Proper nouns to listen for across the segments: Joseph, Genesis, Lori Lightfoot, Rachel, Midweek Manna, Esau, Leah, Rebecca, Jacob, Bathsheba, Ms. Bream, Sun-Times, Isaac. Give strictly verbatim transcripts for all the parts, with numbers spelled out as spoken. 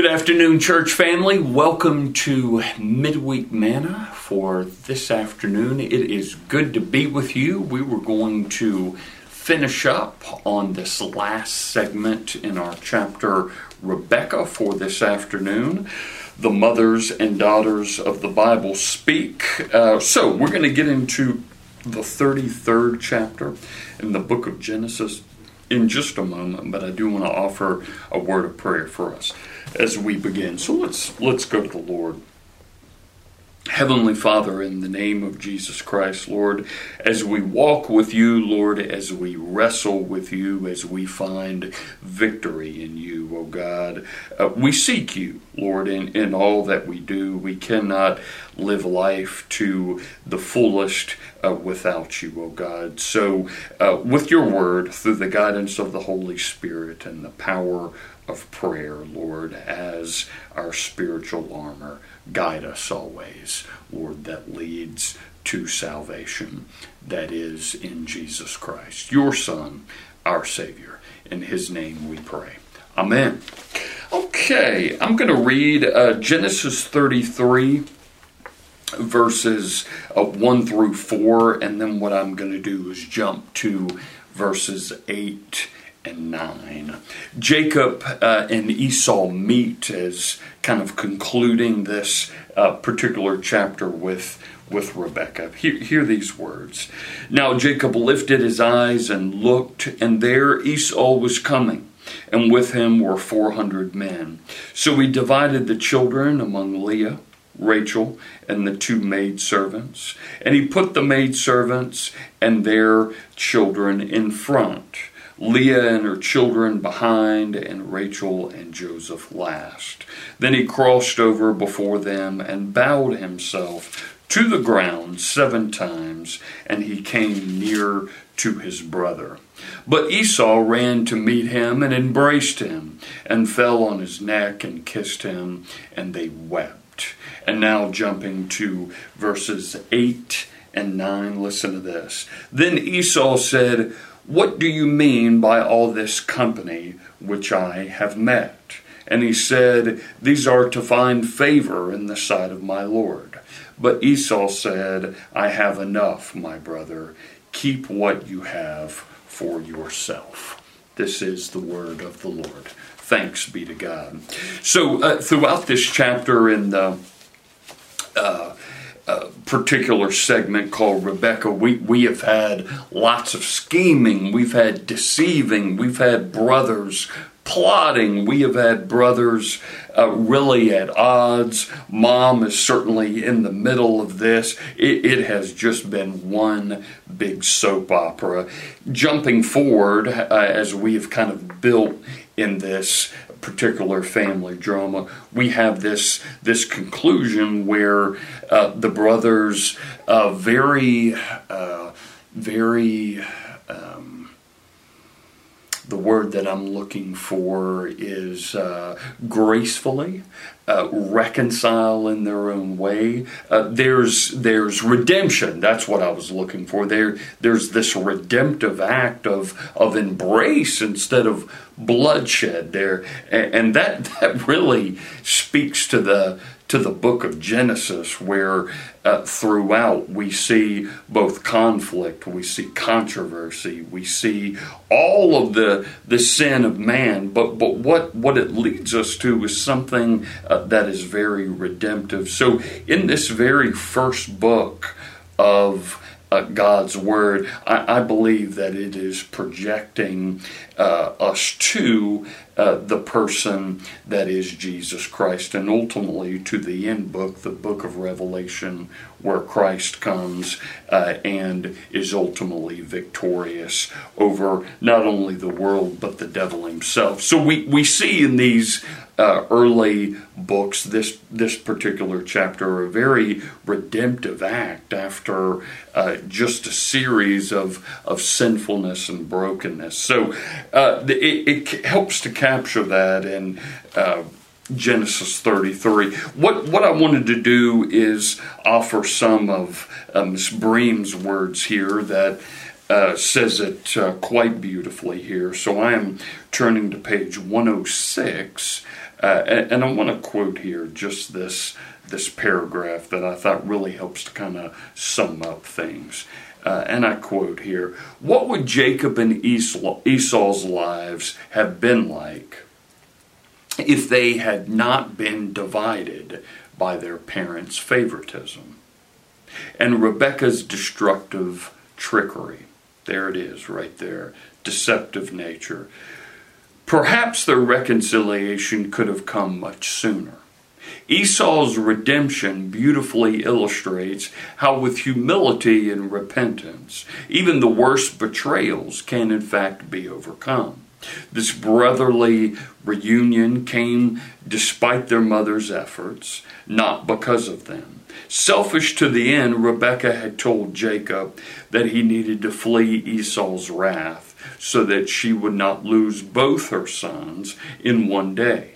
Good afternoon, church family. Welcome to Midweek Manna for this afternoon. It is good to be with you. We were going to finish up on this last segment in our chapter, Rebecca, for this afternoon. The mothers and daughters of the Bible speak. Uh, so we're going to get into the thirty-third chapter in the book of Genesis in just a moment, but I do want to offer a word of prayer for us as we begin. So let's let's go to the Lord. Heavenly Father, in the name of Jesus Christ, Lord, as we walk with you, Lord, as we wrestle with you, as we find victory in you, O God, uh, we seek you, Lord, in, in all that we do. We cannot live life to the fullest uh, without you, O God. So uh, with your word, through the guidance of the Holy Spirit and the power of prayer, Lord, as our spiritual armor, guide us always, Lord, that leads to salvation, that is in Jesus Christ, your Son, our Savior. In his name we pray. Amen. Okay, I'm going to read uh, Genesis thirty-three, verses uh, one through four, and then what I'm going to do is jump to verses eight and nine. Jacob uh, and Esau meet as kind of concluding this uh, particular chapter with with Rebecca. Hear, hear these words. Now Jacob lifted his eyes and looked, and there Esau was coming, and with him were four hundred men. So he divided the children among Leah, Rachel, and the two maidservants, and he put the maidservants and their children in front, Leah and her children behind, and Rachel and Joseph last. Then he crossed over before them and bowed himself to the ground seven times, and he came near to his brother. But Esau ran to meet him and embraced him, and fell on his neck and kissed him, and they wept. And now jumping to verses eight and nine, listen to this. Then Esau said, "What do you mean by all this company which I have met?" And he said, "These are to find favor in the sight of my Lord." But Esau said, "I have enough, my brother. Keep what you have for yourself." This is the word of the Lord. Thanks be to God. So uh, throughout this chapter in the uh, Uh, particular segment called Rebecca, we, we have had lots of scheming, we've had deceiving, we've had brothers plotting, we have had brothers uh, really at odds. Mom is certainly in the middle of this. It, it has just been one big soap opera. Jumping forward, uh, as we have kind of built in this particular family drama, we have this this conclusion where uh, the brothers uh, very uh, very um, the word that I'm looking for is uh, gracefully uh, reconcile in their own way. Uh, there's there's redemption. That's what I was looking for. There there's this redemptive act of of embrace instead of bloodshed there, and that that really speaks to the to the book of Genesis, where uh, throughout we see both conflict, we see controversy, we see all of the the sin of man, but but what what it leads us to is something uh, that is very redemptive. So in this very first book of Uh, God's Word, I, I believe that it is projecting uh, us to uh, the person that is Jesus Christ, and ultimately to the end book, the book of Revelation, where Christ comes uh, and is ultimately victorious over not only the world, but the devil himself. So we, we see in these Uh, early books, this this particular chapter, a very redemptive act after uh, just a series of of sinfulness and brokenness. So uh, it, it helps to capture that in uh, Genesis thirty-three. What what I wanted to do is offer some of uh, Miz Bream's words here that Uh, says it uh, quite beautifully here. So I am turning to page one oh six Uh, and, and I want to quote here just this this paragraph that I thought really helps to kind of sum up things. Uh, and I quote here, "What would Jacob and Esau, Esau's lives have been like if they had not been divided by their parents' favoritism and Rebecca's destructive trickery?" There it is right there, deceptive nature. "Perhaps their reconciliation could have come much sooner. Esau's redemption beautifully illustrates how with humility and repentance, even the worst betrayals can in fact be overcome. This brotherly reunion came despite their mother's efforts, not because of them. Selfish to the end, Rebecca had told Jacob that he needed to flee Esau's wrath so that she would not lose both her sons in one day.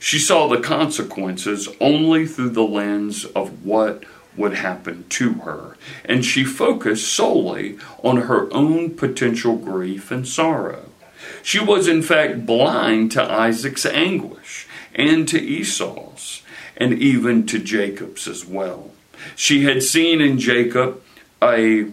She saw the consequences only through the lens of what would happen to her, and she focused solely on her own potential grief and sorrow. She was in fact blind to Isaac's anguish, and to Esau's, and even to Jacob's as well. She had seen in Jacob a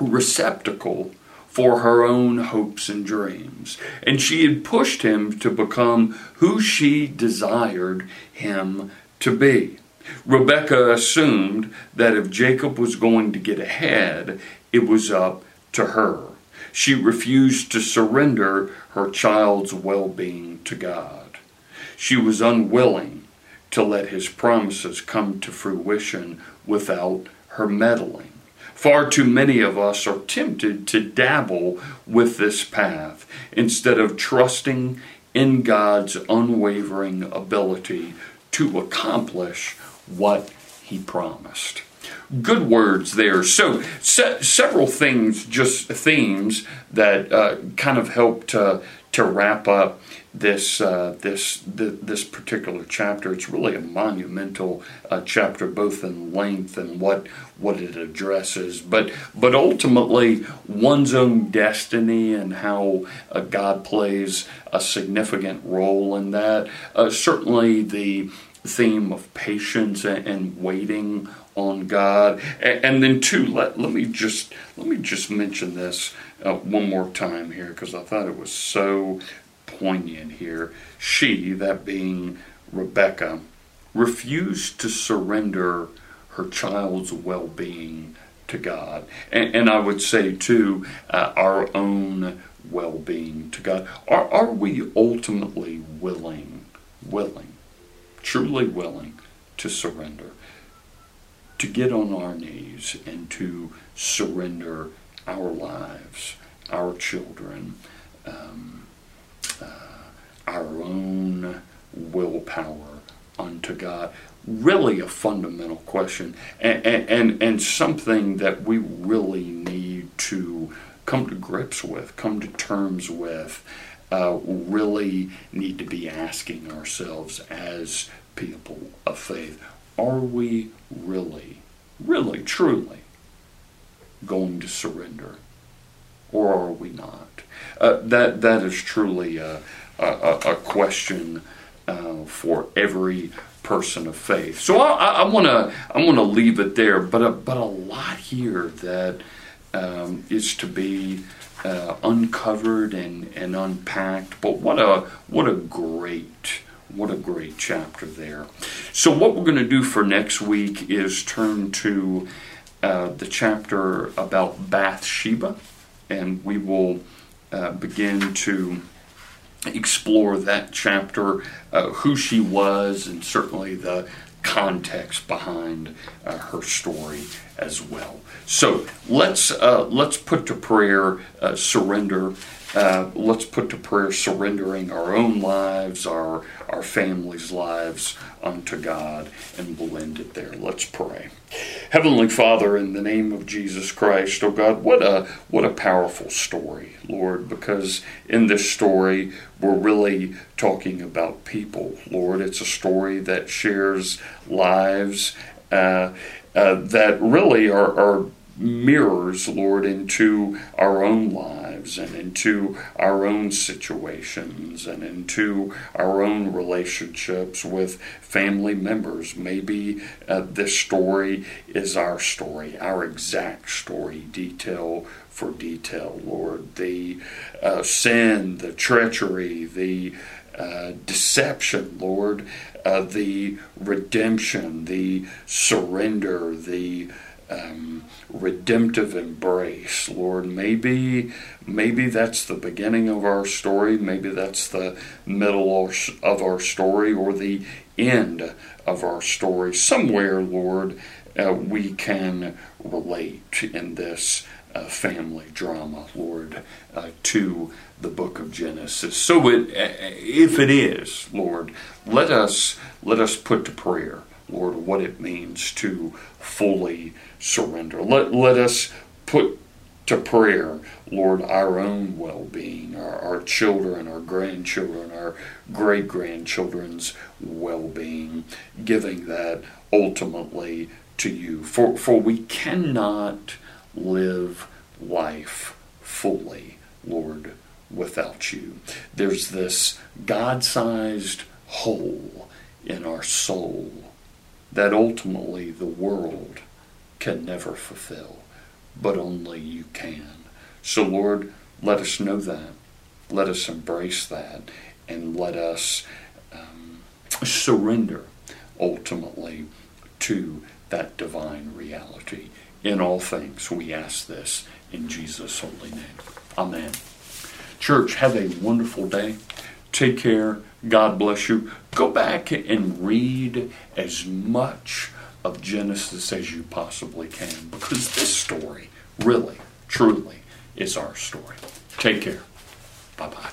receptacle for her own hopes and dreams, and she had pushed him to become who she desired him to be. Rebecca assumed that if Jacob was going to get ahead, it was up to her. She refused to surrender her child's well-being to God. She was unwilling to let his promises come to fruition without her meddling. Far too many of us are tempted to dabble with this path instead of trusting in God's unwavering ability to accomplish what He promised." Good words there. So se- several things, just themes that uh, kind of help to to wrap up this uh, this th- this particular chapter. It's really a monumental uh, chapter, both in length and what what it addresses, but but ultimately one's own destiny and how uh, God plays a significant role in that. Uh, certainly, the theme of patience and, and waiting on God, and, and then two. Let, let me just let me just mention this uh, one more time here because I thought it was so poignant here. She, that being Rebecca, refused to surrender her child's well-being to God, and, and I would say too uh, our own well-being to God. Are are we ultimately willing, willing, truly willing to surrender? To get on our knees and to surrender our lives, our children, um, uh, our own willpower unto God. Really a fundamental question, and, and, and something that we really need to come to grips with, come to terms with, uh, really need to be asking ourselves as people of faith. Are we really, really, truly going to surrender, or are we not? Uh, that that is truly a a, a question uh, for every person of faith. So I want to I want to leave it there, but a, but a lot here that um, is to be uh, uncovered and, and unpacked. But what a what a great. What a great chapter there. So what we're going to do for next week is turn to uh, the chapter about Bathsheba, and we will uh, begin to explore that chapter, uh, who she was, and certainly the context behind uh, her story as well. So let's uh, let's put to prayer uh, surrender. Uh, let's put to prayer surrendering our own lives, our our families' lives unto God, and blend it there. Let's pray. Heavenly Father, in the name of Jesus Christ, oh God, what a what a powerful story, Lord, because in this story we're really talking about people, Lord. It's a story that shares lives uh, uh, that really are, are mirrors, Lord, into our own lives. lives and into our own situations and into our own relationships with family members. Maybe uh, this story is our story, our exact story, detail for detail, Lord. The uh, sin, the treachery, the Uh, deception, Lord, uh, the redemption, the surrender, the um, redemptive embrace, Lord. Maybe, maybe that's the beginning of our story. Maybe that's the middle of our story or the end of our story. Somewhere, Lord, uh, we can relate in this Uh, family drama, Lord, uh, to the book of Genesis. So it, uh, if it is, Lord, let us let us put to prayer, Lord, what it means to fully surrender. Let, let us put to prayer, Lord, our own well-being, our, our children, our grandchildren, our great-grandchildren's well-being, giving that ultimately to you. For, for we cannot live life fully, Lord, without you. There's this God-sized hole in our soul that ultimately the world can never fulfill, but only you can. So, Lord, let us know that. Let us embrace that, and let us um, surrender ultimately to that divine reality. In all things, we ask this in Jesus' holy name. Amen. Church, have a wonderful day. Take care. God bless you. Go back and read as much of Genesis as you possibly can, because this story really, truly is our story. Take care. Bye-bye.